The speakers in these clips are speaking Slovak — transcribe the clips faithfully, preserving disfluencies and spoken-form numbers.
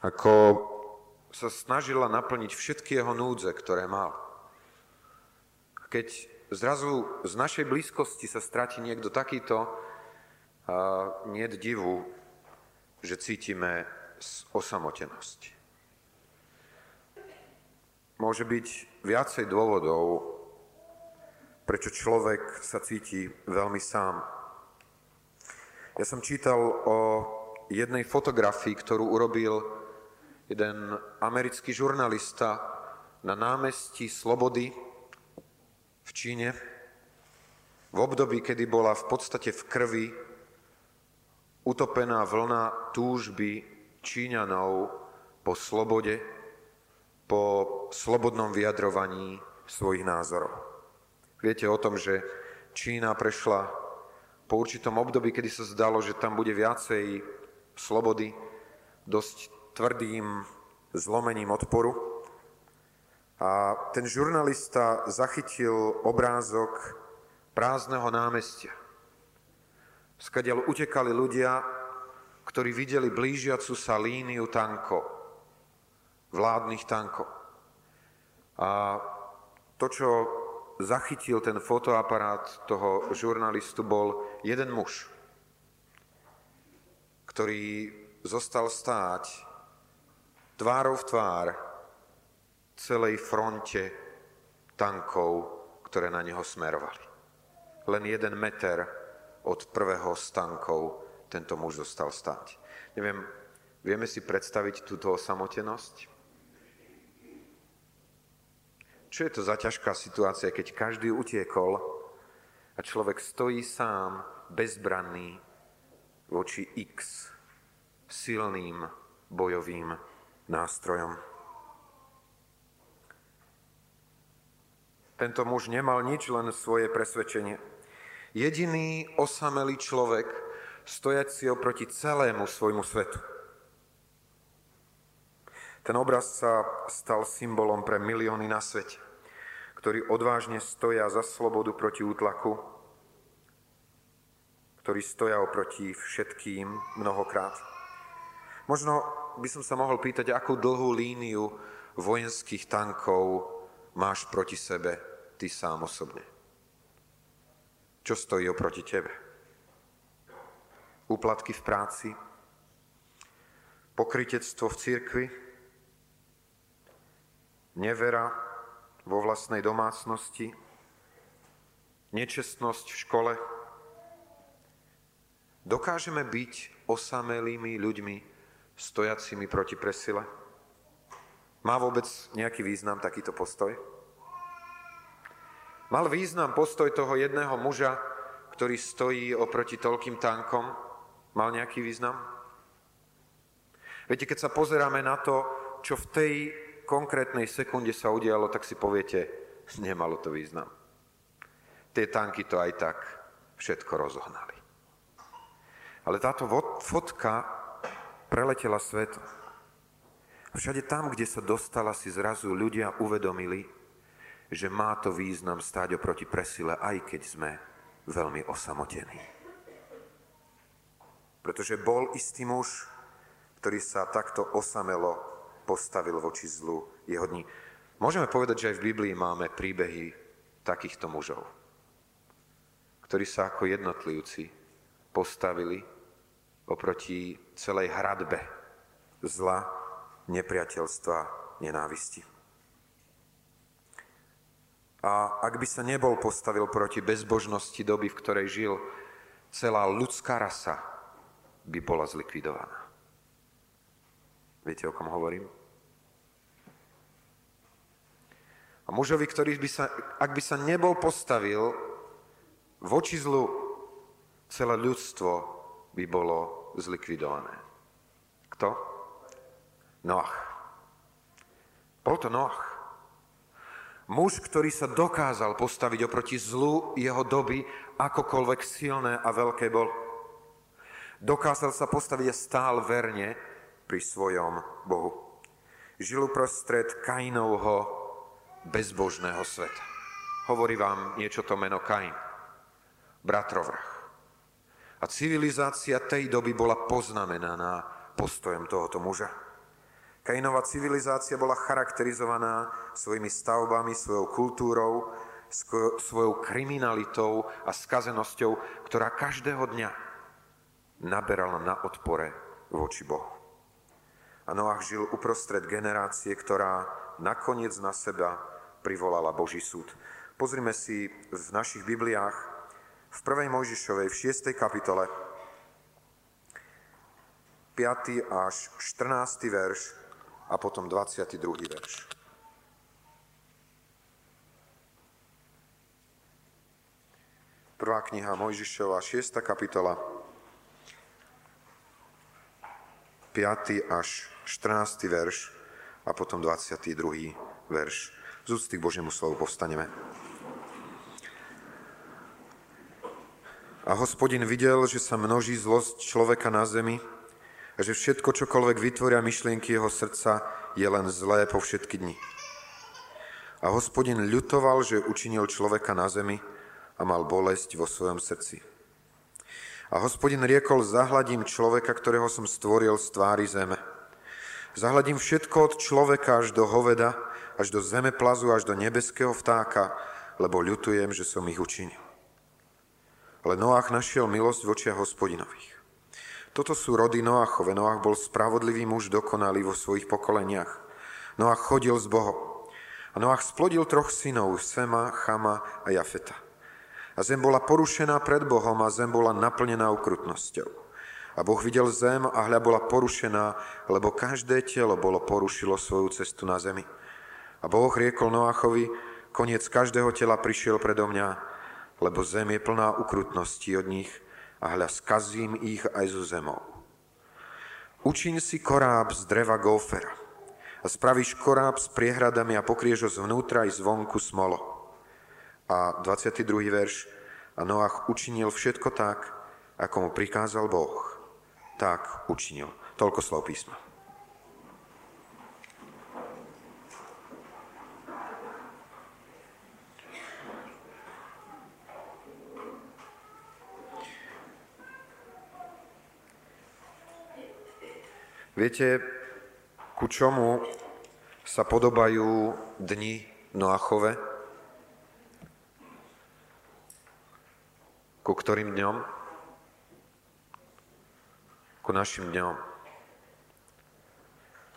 ako sa snažila naplniť všetky jeho núdze, ktoré mal. A keď zrazu z našej blízkosti sa stratí niekto takýto, nie je divu, že cítime osamotenosť. Môže byť viacej dôvodov, prečo človek sa cíti veľmi sám. Ja som čítal o jednej fotografii, ktorú urobil jeden americký žurnalista na námestí Slobody v Číne v období, kedy bola v podstate v krvi utopená vlna túžby Číňanov po slobode, po slobodnom vyjadrovaní svojich názorov. Viete o tom, že Čína prešla po určitom období, kedy sa zdalo, že tam bude viacej slobody, dosť tvrdým zlomením odporu. A ten žurnalista zachytil obrázok prázdneho námestia, skadiaľ utekali ľudia, ktorí videli blížiacu sa líniu tankov, vládnych tankov. A to, čo zachytil ten fotoaparát toho žurnalistu, bol jeden muž, ktorý zostal stáť tvárou v tvár celej fronte tankov, ktoré na neho smerovali. Len jeden meter od prvého z tankov tento muž zostal stáť. Neviem, vieme si predstaviť túto osamotenosť? Čo je to za ťažká situácia, keď každý utiekol a človek stojí sám, bezbranný, voči X silným bojovým nástrojom? Tento muž nemal nič, len svoje presvedčenie. Jediný osamelý človek, stojaci oproti celému svojmu svetu. Ten obraz sa stal symbolom pre milióny na svete, ktorí odvážne stoja za slobodu proti útlaku, ktorí stoja oproti všetkým mnohokrát. Možno by som sa mohol pýtať, akú dlhú líniu vojenských tankov máš proti sebe ty sám osobne. Čo stojí oproti tebe? Úplatky v práci? Pokrytectvo v cirkvi? Nevera vo vlastnej domácnosti, nečestnosť v škole. Dokážeme byť osamelými ľuďmi, stojacimi proti presile? Má vôbec nejaký význam takýto postoj? Mal význam postoj toho jedného muža, ktorý stojí oproti toľkým tankom? Mal nejaký význam? Viete, keď sa pozeráme na to, čo v tej konkrétnej sekunde sa udialo, tak si poviete, nemalo to význam. Tie tanky to aj tak všetko rozohnali. Ale táto fotka preletela svetom. Všade tam, kde sa dostala, si zrazu ľudia uvedomili, že má to význam stáť oproti presile, aj keď sme veľmi osamotení. Pretože bol istý muž, ktorý sa takto osamelo postavil voči zlu jeho dní. Môžeme povedať, že aj v Biblii máme príbehy takýchto mužov, ktorí sa ako jednotlivci postavili oproti celej hradbe zla, nepriateľstva, nenávisti. A ak by sa nebol postavil proti bezbožnosti doby, v ktorej žil, celá ľudská rasa by bola zlikvidovaná. Viete, o kom hovorím? A mužovi, ktorý by sa, ak by sa nebol postavil voči zlu, celé ľudstvo by bolo zlikvidované. Kto? Noach. Bol to Noach. Muž, ktorý sa dokázal postaviť oproti zlu jeho doby, akokoľvek silné a veľké bol. Dokázal sa postaviť a stál verne pri svojom Bohu. Žil uprostred Kainovho bezbožného sveta. Hovorí vám niečo to meno Kain, bratrovrach. A civilizácia tej doby bola poznamenaná postojom tohoto muža. Kainova civilizácia bola charakterizovaná svojimi stavbami, svojou kultúrou, svojou kriminalitou a skazenosťou, ktorá každého dňa naberala na odpore voči Bohu. A Noach žil uprostred generácie, ktorá nakoniec na seba privolala Boží súd. Pozrime si v našich Bibliách v prvej Mojžišovej, v šiestej kapitole, piaty až štrnásty verš a potom dvadsiaty druhý verš. Prvá kniha Mojžišova, šiesta kapitola, piaty až štrnásty verš a potom dvadsiaty druhý verš. Z úcty k Božiemu slovu povstaneme. A Hospodin videl, že sa množí zlosť človeka na zemi a že všetko, čokoľvek vytvoria myšlienky jeho srdca, je len zlé po všetky dni. A Hospodin ľutoval, že učinil človeka na zemi, a mal bolesť vo svojom srdci. A Hospodin riekol, zahladím človeka, ktorého som stvoril z tvári zeme. Zahladím všetko od človeka až do hoveda, až do zemeplazu, až do nebeského vtáka, lebo ľutujem, že som ich učinil. Ale Noach našiel milosť v očiach Hospodinových. Toto sú rody Noachove. Noach bol spravodlivý muž, dokonalý vo svojich pokoleniach. Noach chodil s Bohom. A Noach splodil troch synov, Sema, Chama a Jafeta. A zem bola porušená pred Bohom a zem bola naplnená ukrutnosťou. A Boh videl zem a hľa bola porušená, lebo každé telo bolo porušilo svoju cestu na zemi. A Boh riekol Noachovi, koniec každého tela prišiel predo mňa, lebo zem je plná ukrutností od nich a hľa skazím ich aj zo zemou. Učiň si koráb z dreva gofera a spravíš koráb s priehradami a pokrieš ho zvnútra i zvonku smolo. A dvadsiaty druhý verš. A Noach učinil všetko tak, ako mu prikázal Boh. Tak učinil. Toľko slov písma. Viete, ku čomu sa podobajú dni Noachove? Ku ktorým dňom? Ku našim dňom.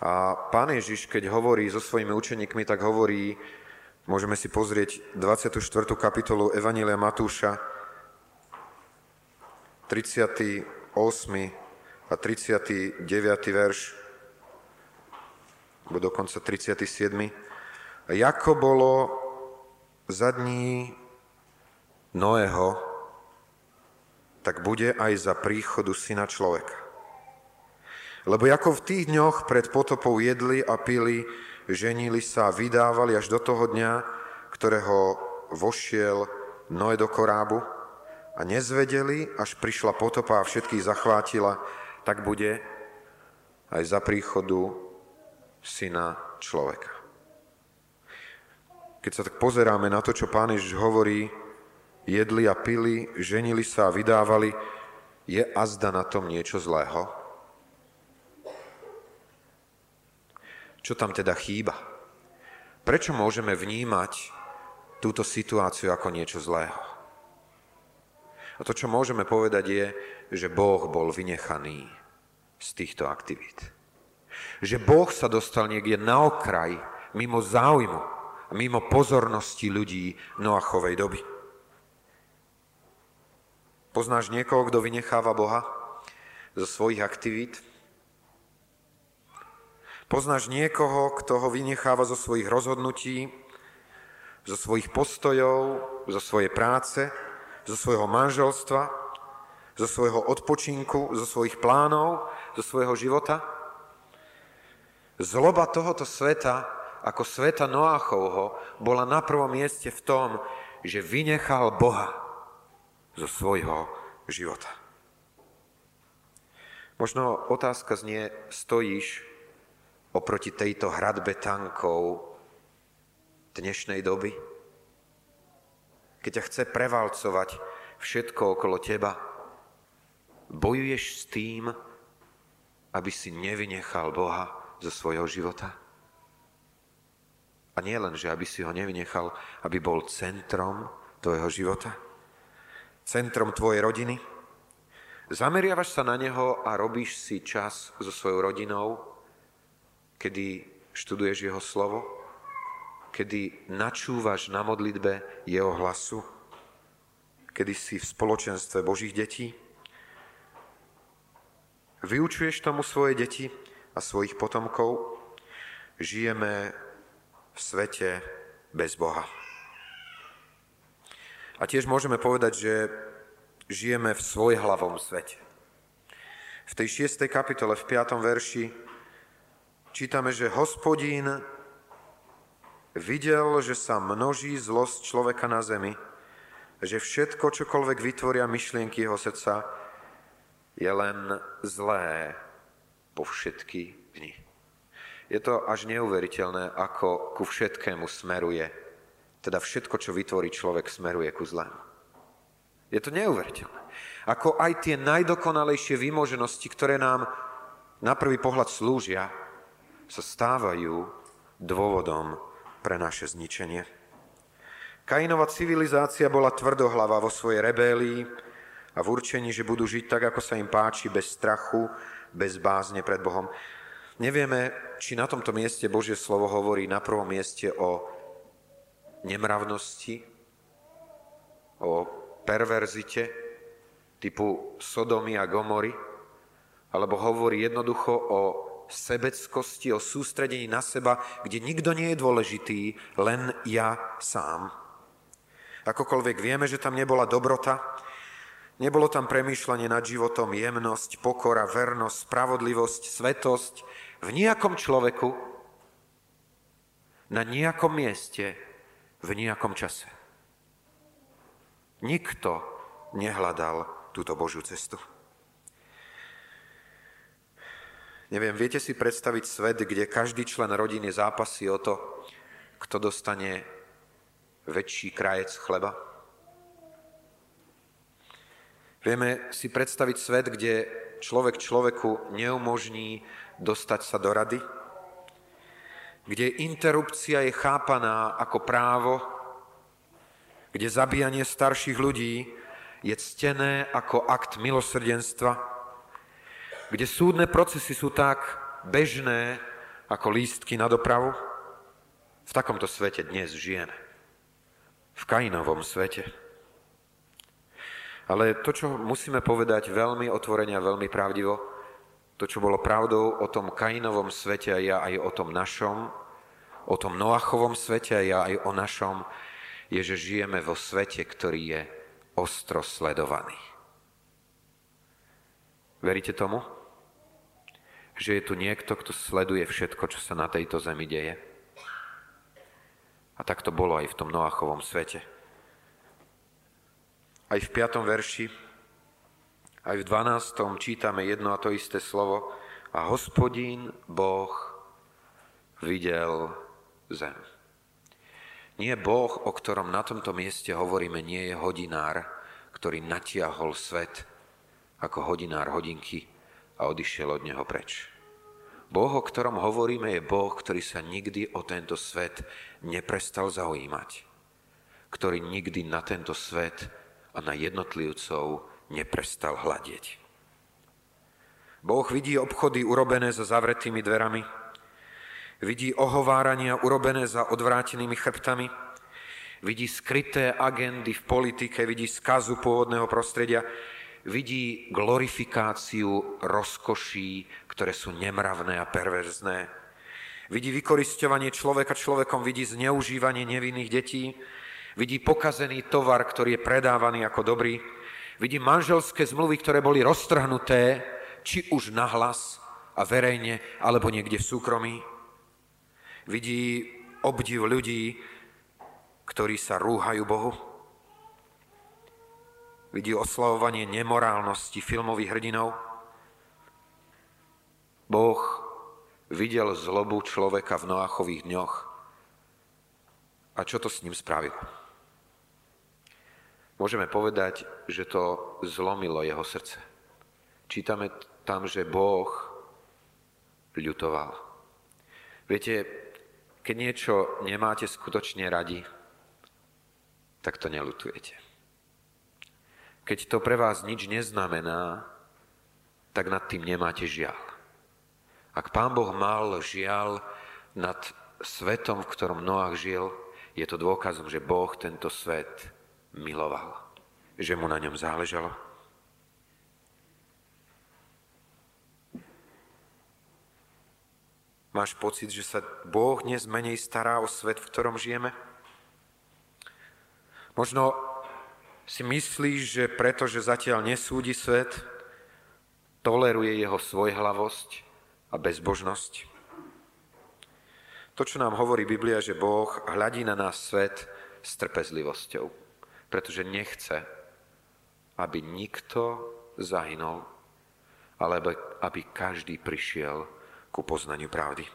A Pán Ježiš, keď hovorí so svojimi učeníkmi, tak hovorí, môžeme si pozrieť dvadsiatu štvrtú kapitolu Evanjelia Matúša, tridsiaty ôsmy a tridsiaty deviaty verš, alebo dokonca tridsiaty siedmy. Ako bolo za dní Noého, tak bude aj za príchodu Syna človeka. Lebo ako v tých dňoch pred potopou jedli a pili, ženili sa a vydávali až do toho dňa, ktorého vošiel Noé do korábu a nezvedeli, až prišla potopa a všetkých zachvátila, tak bude aj za príchodu Syna človeka. Keď sa tak pozeráme na to, čo Pán Ježiš hovorí, jedli a pili, ženili sa a vydávali, je azda na tom niečo zlého? Čo tam teda chýba? Prečo môžeme vnímať túto situáciu ako niečo zlého? A to, čo môžeme povedať, je, že Boh bol vynechaný z týchto aktivít. Že Boh sa dostal niekde na okraj, mimo záujmu, mimo pozornosti ľudí Noachovej doby. Poznáš niekoho, kto vynecháva Boha zo svojich aktivít? Poznáš niekoho, kto ho vynecháva zo svojich rozhodnutí, zo svojich postojov, zo svojej práce, zo svojho manželstva, zo svojho odpočinku, zo svojich plánov, zo svojho života? Zloba tohoto sveta, ako sveta Noachovho, bola na prvom mieste v tom, že vynechal Boha zo svojho života. Možno otázka znie, stojíš oproti tejto hradbe tankov dnešnej doby? Keď ťa chce prevalcovať všetko okolo teba, bojuješ s tým, aby si nevynechal Boha zo svojho života? A nie len, že aby si ho nevynechal, aby bol centrom tvojho života, centrom tvojej rodiny. Zameriavaš sa na neho a robíš si čas so svojou rodinou, kedy študuješ jeho slovo, kedy načúvaš na modlitbe jeho hlasu, kedy si v spoločenstve Božích detí. Vyučuješ tomu svoje deti a svojich potomkov. Žijeme v svete bez Boha. A tiež môžeme povedať, že žijeme v svojhlavom svete. V tej šiestej kapitole, v piatom verši, čítame, že Hospodín videl, že sa množí zlosť človeka na zemi, že všetko, čokoľvek vytvoria myšlienky jeho srdca, je len zlé po všetky dni. Je to až neuveriteľné, ako ku všetkému smeruje. Teda všetko, čo vytvorí človek, smeruje ku zlému. Je to neuveriteľné. Ako aj tie najdokonalejšie výmoženosti, ktoré nám na prvý pohľad slúžia, sa stávajú dôvodom pre naše zničenie. Kainova civilizácia bola tvrdohlava vo svojej rebélii a v určení, že budú žiť tak, ako sa im páči, bez strachu, bez bázne pred Bohom. Nevieme, či na tomto mieste Božie slovo hovorí na prvom mieste o nemravnosti, o perverzite typu Sodomy a Gomory, alebo hovorí jednoducho o sebeckosti, o sústredení na seba, kde nikto nie je dôležitý, len ja sám. Akokoľvek vieme, že tam nebola dobrota, nebolo tam premýšľanie nad životom, jemnosť, pokora, vernosť, spravodlivosť, svetosť. V nejakom človeku, na nejakom mieste, v nejakom čase. Nikto nehľadal túto Božiu cestu. Neviem, viete si predstaviť svet, kde každý člen rodiny zápasí o to, kto dostane väčší krajec chleba? Vieme si predstaviť svet, kde človek človeku neumožní dostať sa do rady, kde interrupcia je chápaná ako právo, kde zabíjanie starších ľudí je ctené ako akt milosrdenstva, kde súdne procesy sú tak bežné ako lístky na dopravu. V takomto svete dnes žijeme. V Kainovom svete. Ale to, čo musíme povedať veľmi otvorene a veľmi pravdivo, to, čo bolo pravdou o tom Kainovom svete a ja aj o tom našom, o tom Noachovom svete a ja aj o našom, je, že žijeme vo svete, ktorý je ostro sledovaný. Veríte tomu? Že je tu niekto, kto sleduje všetko, čo sa na tejto zemi deje? A tak to bolo aj v tom Noachovom svete. Aj v piatom verši, aj v dvanástom čítame jedno a to isté slovo. A Hospodín Boh videl zem. Nie Boh, o ktorom na tomto mieste hovoríme, nie je hodinár, ktorý natiahol svet ako hodinár hodinky a odišiel od neho preč. Boh, o ktorom hovoríme, je Boh, ktorý sa nikdy o tento svet neprestal zaujímať. Ktorý nikdy na tento svet a na jednotlivcov neprestal hľadieť. Boh vidí obchody urobené za zavretými dverami, vidí ohovárania urobené za odvrátenými chrbtami, vidí skryté agendy v politike, vidí skazu pôvodného prostredia, vidí glorifikáciu rozkoší, ktoré sú nemravné a perverzné, vidí vykorisťovanie človeka človekom, vidí zneužívanie nevinných detí, vidí pokazený tovar, ktorý je predávaný ako dobrý, vidí manželské zmluvy, ktoré boli roztrhnuté, či už nahlas a verejne, alebo niekde v súkromí. Vidí obdiv ľudí, ktorí sa rúhajú Bohu. Vidí oslavovanie nemorálnosti filmových hrdinov. Boh videl zlobu človeka v Noachových dňoch. A čo to s ním spravilo? Môžeme povedať, že to zlomilo jeho srdce. Čítame tam, že Boh ľutoval. Viete, keď niečo nemáte skutočne radi, tak to neľutujete. Keď to pre vás nič neznamená, tak nad tým nemáte žiaľ. Ak Pán Boh mal žiaľ nad svetom, v ktorom Noach žil, je to dôkazom, že Boh tento svet miloval, že mu na ňom záležalo. Máš pocit, že sa Boh dnes menej stará o svet, v ktorom žijeme? Možno si myslíš, že preto, že zatiaľ nesúdi svet, toleruje jeho svojhlavosť a bezbožnosť. To, čo nám hovorí Biblia, že Boh hľadí na nás svet s trpezlivosťou, pretože nechce, aby nikto zahynul, ale aby každý prišiel ku poznaniu pravdy.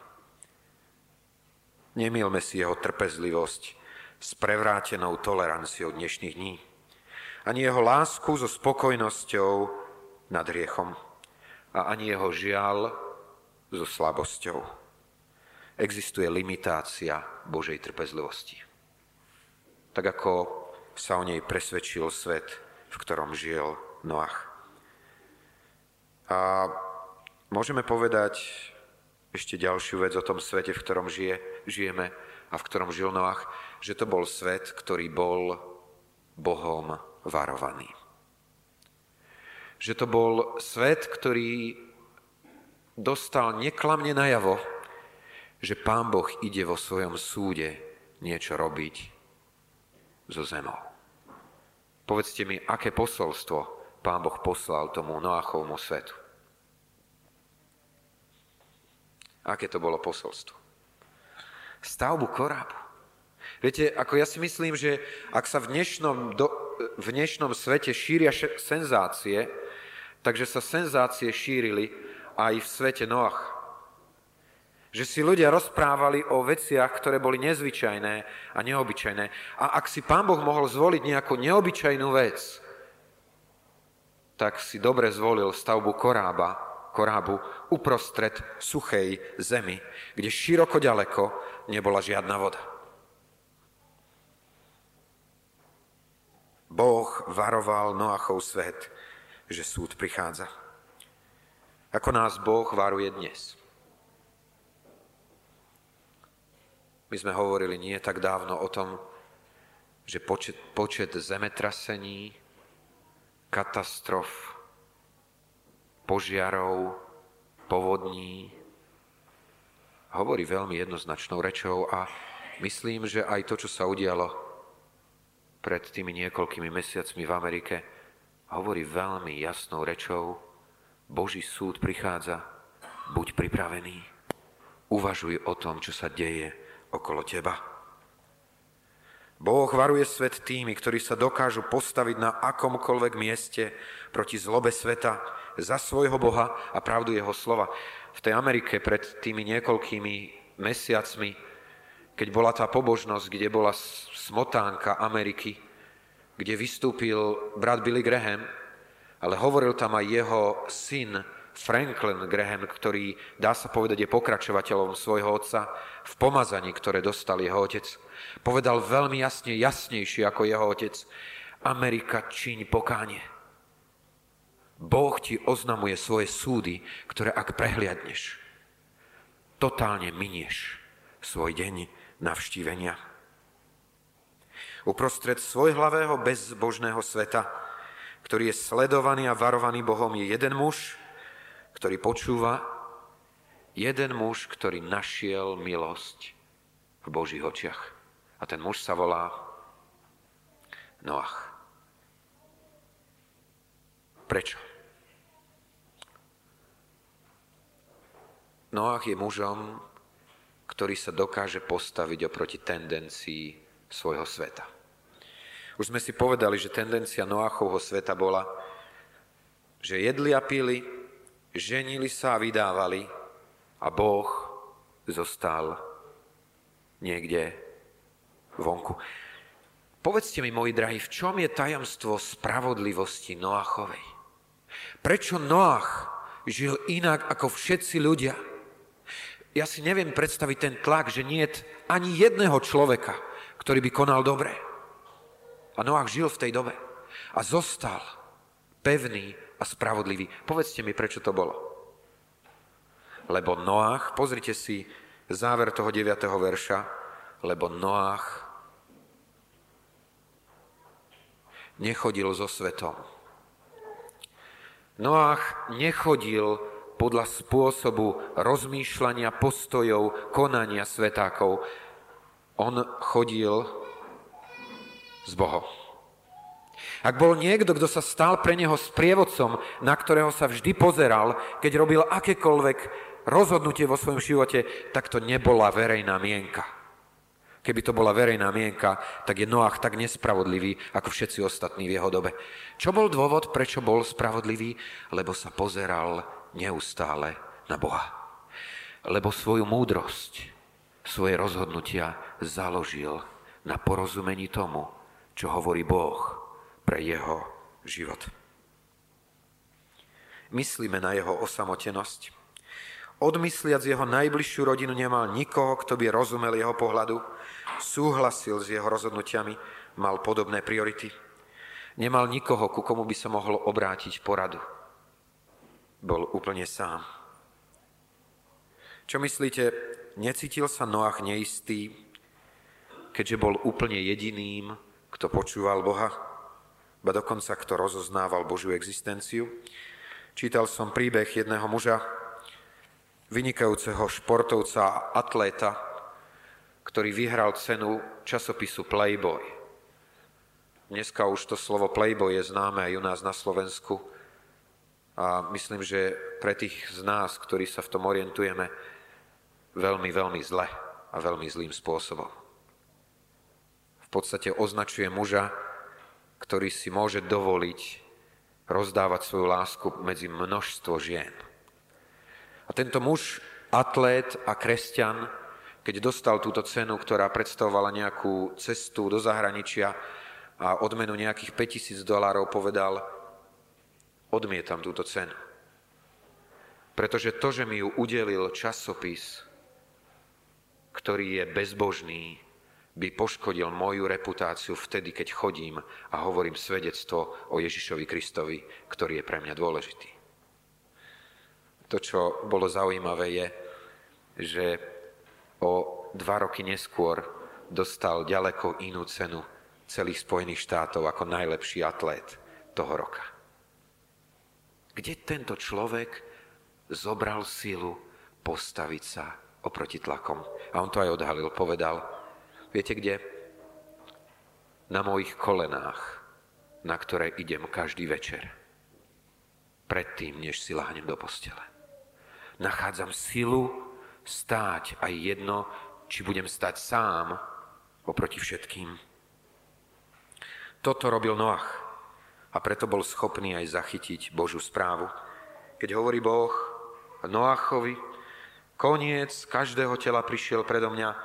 Nemýlme si jeho trpezlivosť s prevrátenou toleranciou dnešných dní, ani jeho lásku so spokojnosťou nad hriechom a ani jeho žiaľ so slabosťou. Existuje limitácia Božej trpezlivosti, tak ako sa o nej presvedčil svet, v ktorom žil Noach. A môžeme povedať ešte ďalšiu vec o tom svete, v ktorom žije, žijeme a v ktorom žil Noach, že to bol svet, ktorý bol Bohom varovaný. Že to bol svet, ktorý dostal neklamne najavo, že Pán Boh ide vo svojom súde niečo robiť so zemou. Povedzte mi, aké posolstvo Pán Boh poslal tomu Noachovmu svetu. Aké to bolo posolstvo? Stavbu korábu. Viete, ako ja si myslím, že ak sa v dnešnom, do, v dnešnom svete šíria senzácie, takže sa senzácie šírili aj v svete Noach. Že si ľudia rozprávali o veciach, ktoré boli nezvyčajné a neobyčajné. A ak si Pán Boh mohol zvoliť nejakú neobyčajnú vec, tak si dobre zvolil stavbu korába, korábu uprostred suchej zemi, kde široko ďaleko nebola žiadna voda. Boh varoval Noachov svet, že súd prichádza. Ako nás Boh varuje dnes? My sme hovorili nie tak dávno o tom, že počet, počet zemetrasení, katastrof, požiarov, povodní, hovorí veľmi jednoznačnou rečou a myslím, že aj to, čo sa udialo pred tými niekoľkými mesiacmi v Amerike, hovorí veľmi jasnou rečou, Boží súd prichádza, buď pripravený, uvažuj o tom, čo sa deje okolo teba. Boh varuje svet tými, ktorí sa dokážu postaviť na akomkoľvek mieste proti zlobe sveta za svojho Boha a pravdu jeho slova. V tej Amerike pred tými niekoľkými mesiacmi, keď bola tá pobožnosť, kde bola smotánka Ameriky, kde vystúpil brat Billy Graham, ale hovoril tam aj jeho syn Franklin Graham, ktorý, dá sa povedať, je pokračovateľom svojho otca v pomazaní, ktoré dostal jeho otec. Povedal veľmi jasne, jasnejšie ako jeho otec, Amerika, čiň pokánie. Boh ti oznamuje svoje súdy, ktoré ak prehliadneš, totálne minieš svoj deň navštívenia. Uprostred svojhlavého bezbožného sveta, ktorý je sledovaný a varovaný Bohom, je jeden muž, ktorý počúva, jeden muž, ktorý našiel milosť v Božích očiach. A ten muž sa volá Noach. Prečo? Noach je mužom, ktorý sa dokáže postaviť oproti tendencii svojho sveta. Už sme si povedali, že tendencia Noachovho sveta bola, že jedli a pili, ženili sa a vydávali a Boh zostal niekde vonku. Povedzte mi, moji drahí, v čom je tajomstvo spravodlivosti Noachovej? Prečo Noach žil inak ako všetci ľudia? Ja si neviem predstaviť ten tlak, že nie je ani jedného človeka, ktorý by konal dobre. A Noach žil v tej dobe a zostal pevný a spravodlivý. Povedzte mi, prečo to bolo. Lebo Noach, pozrite si záver toho deviateho verša, lebo Noach nechodil so svetom. Noach nechodil podľa spôsobu rozmýšľania, postojov, konania svetákov. On chodil s Bohom. Ak bol niekto, kto sa stal pre neho sprievodcom, na ktorého sa vždy pozeral, keď robil akékoľvek rozhodnutie vo svojom živote, tak to nebola verejná mienka. Keby to bola verejná mienka, tak je Noach tak nespravodlivý, ako všetci ostatní v jeho dobe. Čo bol dôvod, prečo bol spravodlivý? Lebo sa pozeral neustále na Boha. Lebo svoju múdrosť, svoje rozhodnutia založil na porozumení tomu, čo hovorí Boh pre jeho život. Myslíme na jeho osamotenosť. Odmysliac jeho najbližšiu rodinu, nemal nikoho, kto by rozumel jeho pohľadu, súhlasil s jeho rozhodnutiami, mal podobné priority. Nemal nikoho, ku komu by sa mohlo obrátiť poradu. Bol úplne sám. Čo myslíte, necítil sa Noach neistý, keďže bol úplne jediným, kto počúval Boha, ba dokonca kto rozoznával Božiu existenciu? Čítal som príbeh jedného muža, vynikajúceho športovca a atléta, ktorý vyhral cenu časopisu Playboy. Dneska už to slovo Playboy je známe aj u nás na Slovensku a myslím, že pre tých z nás, ktorí sa v tom orientujeme, veľmi, veľmi zle a veľmi zlým spôsobom. V podstate označuje muža, ktorý si môže dovoliť rozdávať svoju lásku medzi množstvo žien. A tento muž, atlét a kresťan, keď dostal túto cenu, ktorá predstavovala nejakú cestu do zahraničia a odmenu nejakých päťtisíc dolárov, povedal: odmietam túto cenu. Pretože to, že mi ju udelil časopis, ktorý je bezbožný, by poškodil moju reputáciu vtedy, keď chodím a hovorím svedectvo o Ježišovi Kristovi, ktorý je pre mňa dôležitý. To, čo bolo zaujímavé, je, že o dva roky neskôr dostal ďaleko inú cenu celých Spojených štátov ako najlepší atlét toho roka. Kde tento človek zobral silu postaviť sa oproti tlakom? A on to aj odhalil, povedal: viete kde? Na mojich kolenách, na ktoré idem každý večer, predtým, než si láhnem do postele. Nachádzam silu stáť, aj jedno, či budem stať sám oproti všetkým. Toto robil Noach a preto bol schopný aj zachytiť Božiu správu. Keď hovorí Boh Noachovi: koniec každého tela prišiel predo mňa,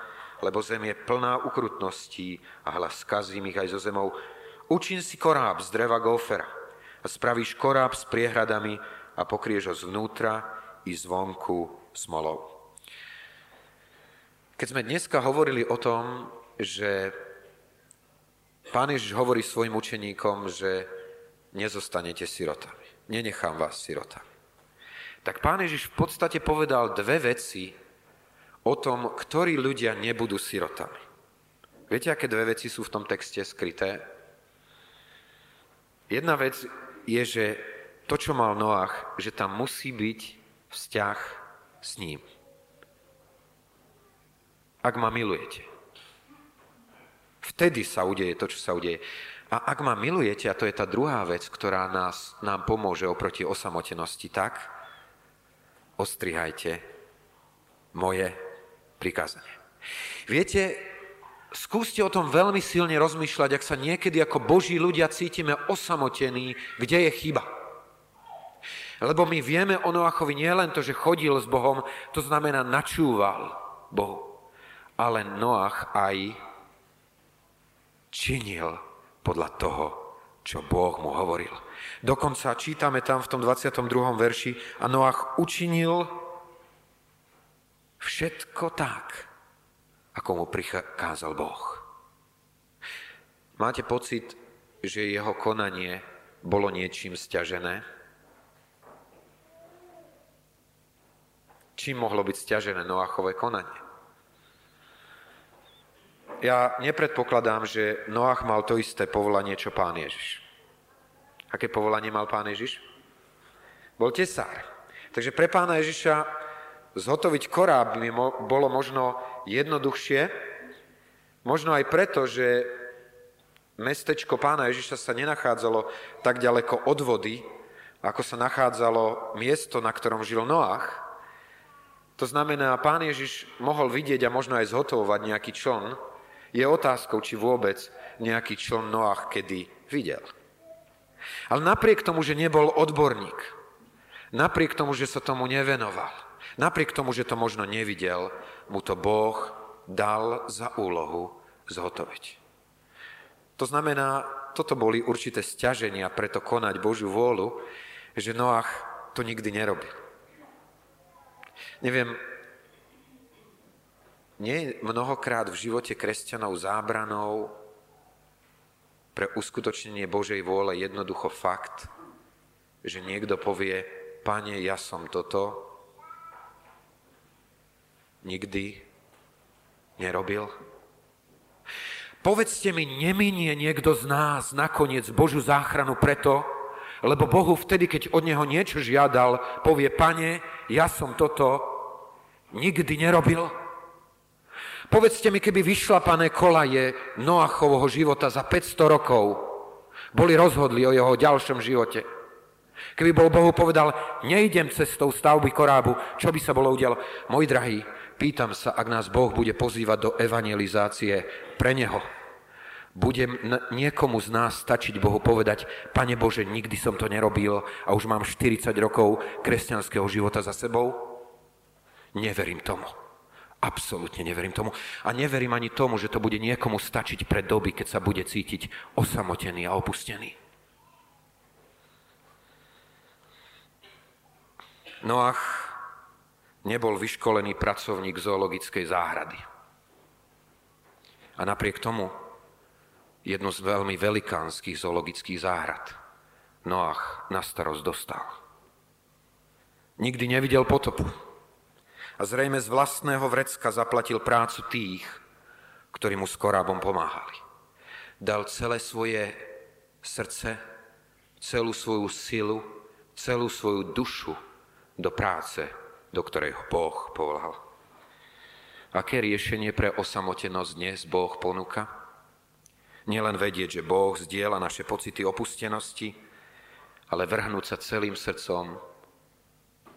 lebo zem je plná ukrutností a hlas kazím ich aj zo zemou. Učin si koráb z dreva gofera a spravíš koráb s priehradami a pokrieš ho zvnútra i zvonku smolou. Keď sme dneska hovorili o tom, že Pán Ježiš hovorí svojim učeníkom, že nezostanete sirotami, nenechám vás sirotami, tak Pán Ježiš v podstate povedal dve veci o tom, ktorí ľudia nebudú sirotami. Viete, aké dve veci sú v tom texte skryté? Jedna vec je, že to, čo mal Noach, že tam musí byť vzťah s ním. Ak ma milujete, vtedy sa udeje to, čo sa udeje. A ak ma milujete, a to je tá druhá vec, ktorá nás, nám pomôže oproti osamotenosti, tak ostrihajte moje prikázanie. Viete, skúste o tom veľmi silne rozmýšľať, ak sa niekedy ako Boží ľudia cítime osamotení, kde je chyba. Lebo my vieme o Noachovi nie len to, že chodil s Bohom, to znamená načúval Bohu, ale Noach aj činil podľa toho, čo Boh mu hovoril. Dokonca čítame tam v tom dvadsiatom druhom verši: a Noach učinil v všetko tak, ako mu prikázal Boh. Máte pocit, že jeho konanie bolo niečím sťažené? Čím mohlo byť sťažené Noachové konanie? Ja nepredpokladám, že Noach mal to isté povolanie, čo Pán Ježiš. Aké povolanie mal Pán Ježiš? Bol tesár. Takže pre Pána Ježiša zhotoviť koráb by bolo možno jednoduchšie, možno aj preto, že mestečko Pána Ježiša sa nenachádzalo tak ďaleko od vody, ako sa nachádzalo miesto, na ktorom žil Noach. To znamená, Pán Ježiš mohol vidieť a možno aj zhotovovať nejaký čln. Je otázkou, či vôbec nejaký čln Noach kedy videl. Ale napriek tomu, že nebol odborník, napriek tomu, že sa tomu nevenoval, napriek tomu, že to možno nevidel, mu to Boh dal za úlohu zhotoviť. To znamená, toto boli určité sťaženia preto konať Božiu vôľu, že Noach to nikdy nerobil. Neviem, nie je mnohokrát v živote kresťanov zábranou pre uskutočnenie Božej vôle jednoducho fakt, že niekto povie: Pane, ja som toto nikdy nerobil. Povedzte mi, neminie niekto z nás nakoniec Božiu záchranu preto, lebo Bohu vtedy, keď od neho niečo žiadal, povie: Pane, ja som toto nikdy nerobil. Povedzte mi, keby vyšlapané kolaje Noachovho života za päťsto rokov boli rozhodli o jeho ďalšom živote. Keby bol Bohu povedal: nejdem cestou stavby korábu, čo by sa bolo udialo? Moji drahí, pýtam sa, ak nás Boh bude pozývať do evangelizácie pre Neho. Bude niekomu z nás stačiť Bohu povedať: Pane Bože, nikdy som to nerobil a už mám štyridsať rokov kresťanského života za sebou? Neverím tomu. Absolútne neverím tomu. A neverím ani tomu, že to bude niekomu stačiť pre doby, keď sa bude cítiť osamotený a opustený. Noach nebol vyškolený pracovník zoologickej záhrady. A napriek tomu jednu z veľmi velikánskych zoologických záhrad Noach na starosť dostal. Nikdy nevidel potopu a zrejme z vlastného vrecka zaplatil prácu tých, ktorí mu s korábom pomáhali. Dal celé svoje srdce, celú svoju silu, celú svoju dušu do práce, do ktorej ho Boh povolal. Aké riešenie pre osamotenosť dnes Boh ponúka? Nielen vedieť, že Boh zdieľa naše pocity opustenosti, ale vrhnúť sa celým srdcom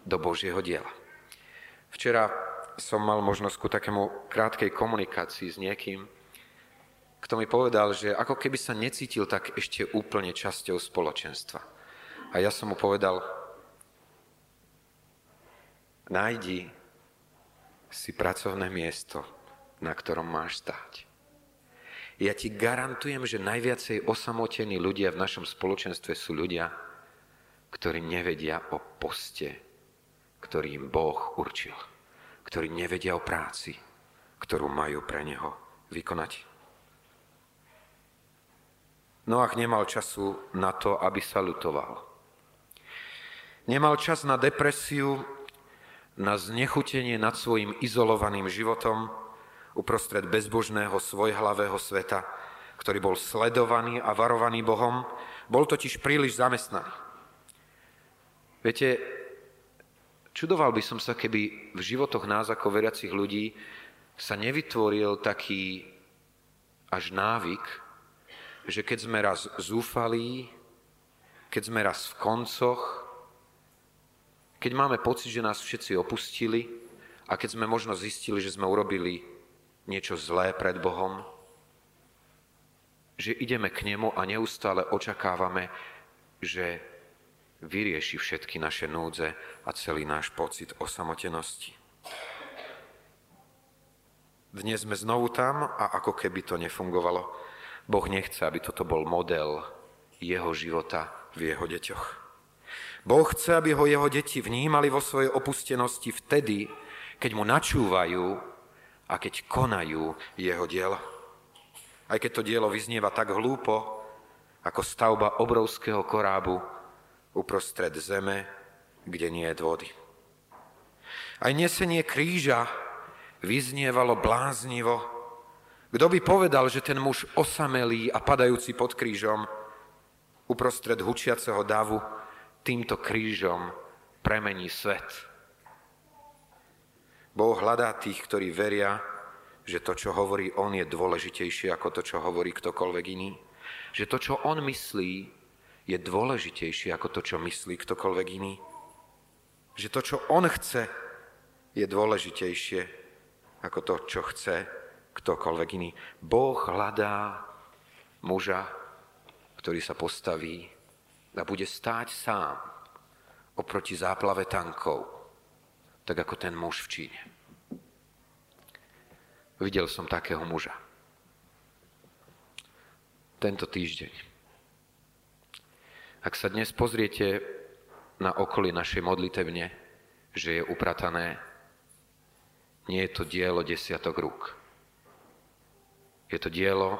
do Božieho diela. Včera som mal možnosť ku takému krátkej komunikácii s niekým, kto mi povedal, že ako keby sa necítil tak ešte úplne časťou spoločenstva. A ja som mu povedal: nájdi si pracovné miesto, na ktorom máš stáť. Ja ti garantujem, že najviacej osamotení ľudia v našom spoločenstve sú ľudia, ktorí nevedia o poste, ktorý im Boh určil, ktorí nevedia o práci, ktorú majú pre Neho vykonať. Noach nemal času na to, aby sa ľutoval. Nemal čas na depresiu, na znechutenie nad svojim izolovaným životom uprostred bezbožného svojhlavého sveta, ktorý bol sledovaný a varovaný Bohom, bol totiž príliš zamestnaný. Viete, čudoval by som sa, keby v životoch nás ako veriacich ľudí sa nevytvoril taký až návyk, že keď sme raz zúfalí, keď sme raz v koncoch, keď máme pocit, že nás všetci opustili a keď sme možno zistili, že sme urobili niečo zlé pred Bohom, že ideme k nemu a neustále očakávame, že vyrieši všetky naše núdze a celý náš pocit osamotenosti. Dnes sme znovu tam a ako keby to nefungovalo. Boh nechce, aby toto bol model jeho života v jeho deťoch. Boh chce, aby ho jeho deti vnímali vo svojej opustenosti vtedy, keď mu načúvajú a keď konajú jeho dielo. Aj keď to dielo vyznieva tak hlúpo, ako stavba obrovského korábu uprostred zeme, kde nie je vody. Aj nesenie kríža vyznievalo bláznivo. Kto by povedal, že ten muž osamelý a padajúci pod krížom uprostred hučiaceho davu týmto krížom premení svet? Boh hľadá tých, ktorí veria, že to, čo hovorí on, je dôležitejšie ako to, čo hovorí ktokoľvek iný. Že to, čo on myslí, je dôležitejšie ako to, čo myslí ktokoľvek iný. Že to, čo on chce, je dôležitejšie ako to, čo chce ktokoľvek iný. Boh hľadá muža, ktorý sa postaví a bude stáť sám oproti záplave tankov, tak ako ten muž v Číne. Videl som takého muža tento týždeň. Ak sa dnes pozriete na okolí našej modlitevne, že je upratané, nie je to dielo desiatok rúk. Je to dielo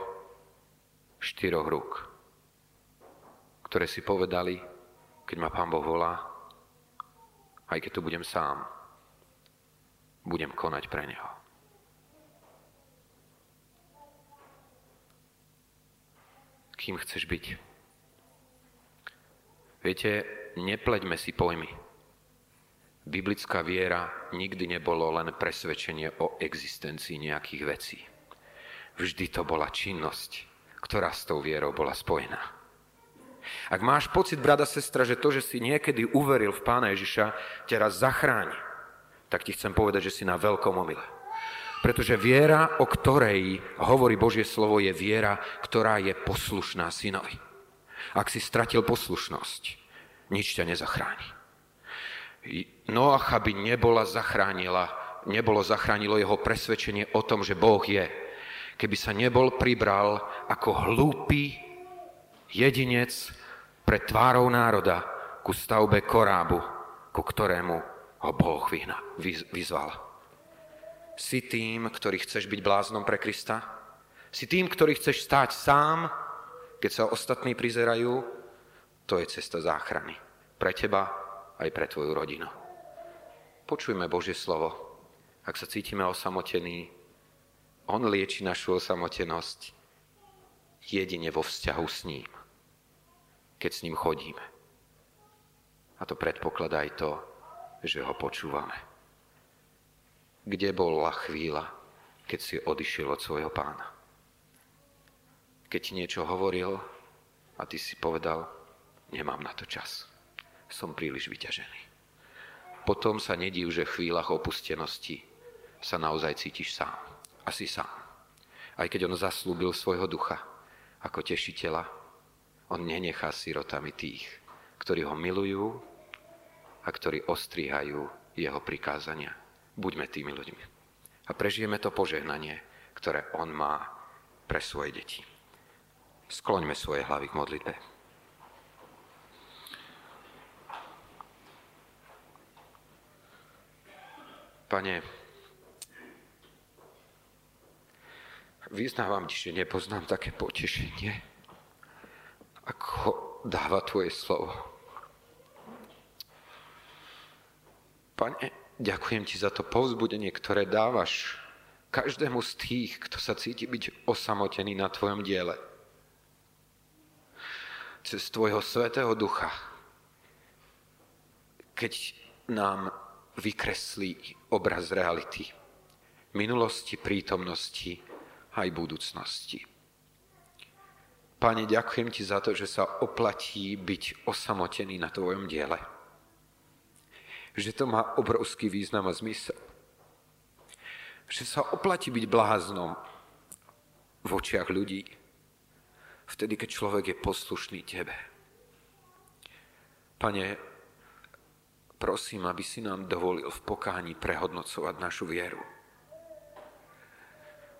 štyroch rúk, ktoré si povedali, keď ma Pán Boh volá, aj keď tu budem sám, budem konať pre Neho. Kým chceš byť? Viete, nepleťme si pojmy. Biblická viera nikdy nebolo len presvedčenie o existencii nejakých vecí. Vždy to bola činnosť, ktorá s tou vierou bola spojená. Ak máš pocit, brat a sestra, že to, že si niekedy uveril v Pána Ježiša, ťa raz zachráni, tak ti chcem povedať, že si na veľkom omyle. Pretože viera, o ktorej hovorí Božie slovo, je viera, ktorá je poslušná synovi. Ak si stratil poslušnosť, nič ťa nezachráni. Noacha by nebola zachránila, nebolo zachránilo jeho presvedčenie o tom, že Boh je, keby sa nebol pribral ako hlúpy jedinec pred tvárou národa ku stavbe korábu, ku ktorému ho Boh vyzval. Si tým, ktorý chceš byť bláznom pre Krista? Si tým, ktorý chceš stáť sám, keď sa ostatní prizerajú? To je cesta záchrany pre teba aj pre tvoju rodinu. Počujme Božie slovo. Ak sa cítime osamotení, on lieči našu osamotenosť jedine vo vzťahu s ním, keď s ním chodíme. A to predpokladá aj to, že ho počúvame. Kde bola chvíľa, keď si odišiel od svojho Pána? Keď ti niečo hovoril a ty si povedal, nemám na to čas. Som príliš vyťažený. Potom sa nediv, že v chvíľach opustenosti sa naozaj cítiš sám. Asi sám. Aj keď on zaslúbil svojho ducha ako tešiteľa, on nenechá sirotami tých, ktorí ho milujú a ktorí ostríhajú jeho prikázania. Buďme tými ľuďmi. A prežijeme to požehnanie, ktoré on má pre svoje deti. Skloňme svoje hlavy k modlitbe. Pane, vyznávam ti, že nepoznám také potešenie, ako dáva tvoje slovo. Pane, ďakujem ti za to povzbudenie, ktoré dávaš každému z tých, kto sa cíti byť osamotený na tvojom diele. Cez tvojho svätého ducha, keď nám vykreslí obraz reality, minulosti, prítomnosti aj budúcnosti. Pane, ďakujem ti za to, že sa oplatí byť osamotený na tvojom diele. Že to má obrovský význam a zmysel. Že sa oplatí byť bláznom v očiach ľudí, vtedy, keď človek je poslušný tebe. Pane, prosím, aby si nám dovolil v pokáni prehodnocovať našu vieru.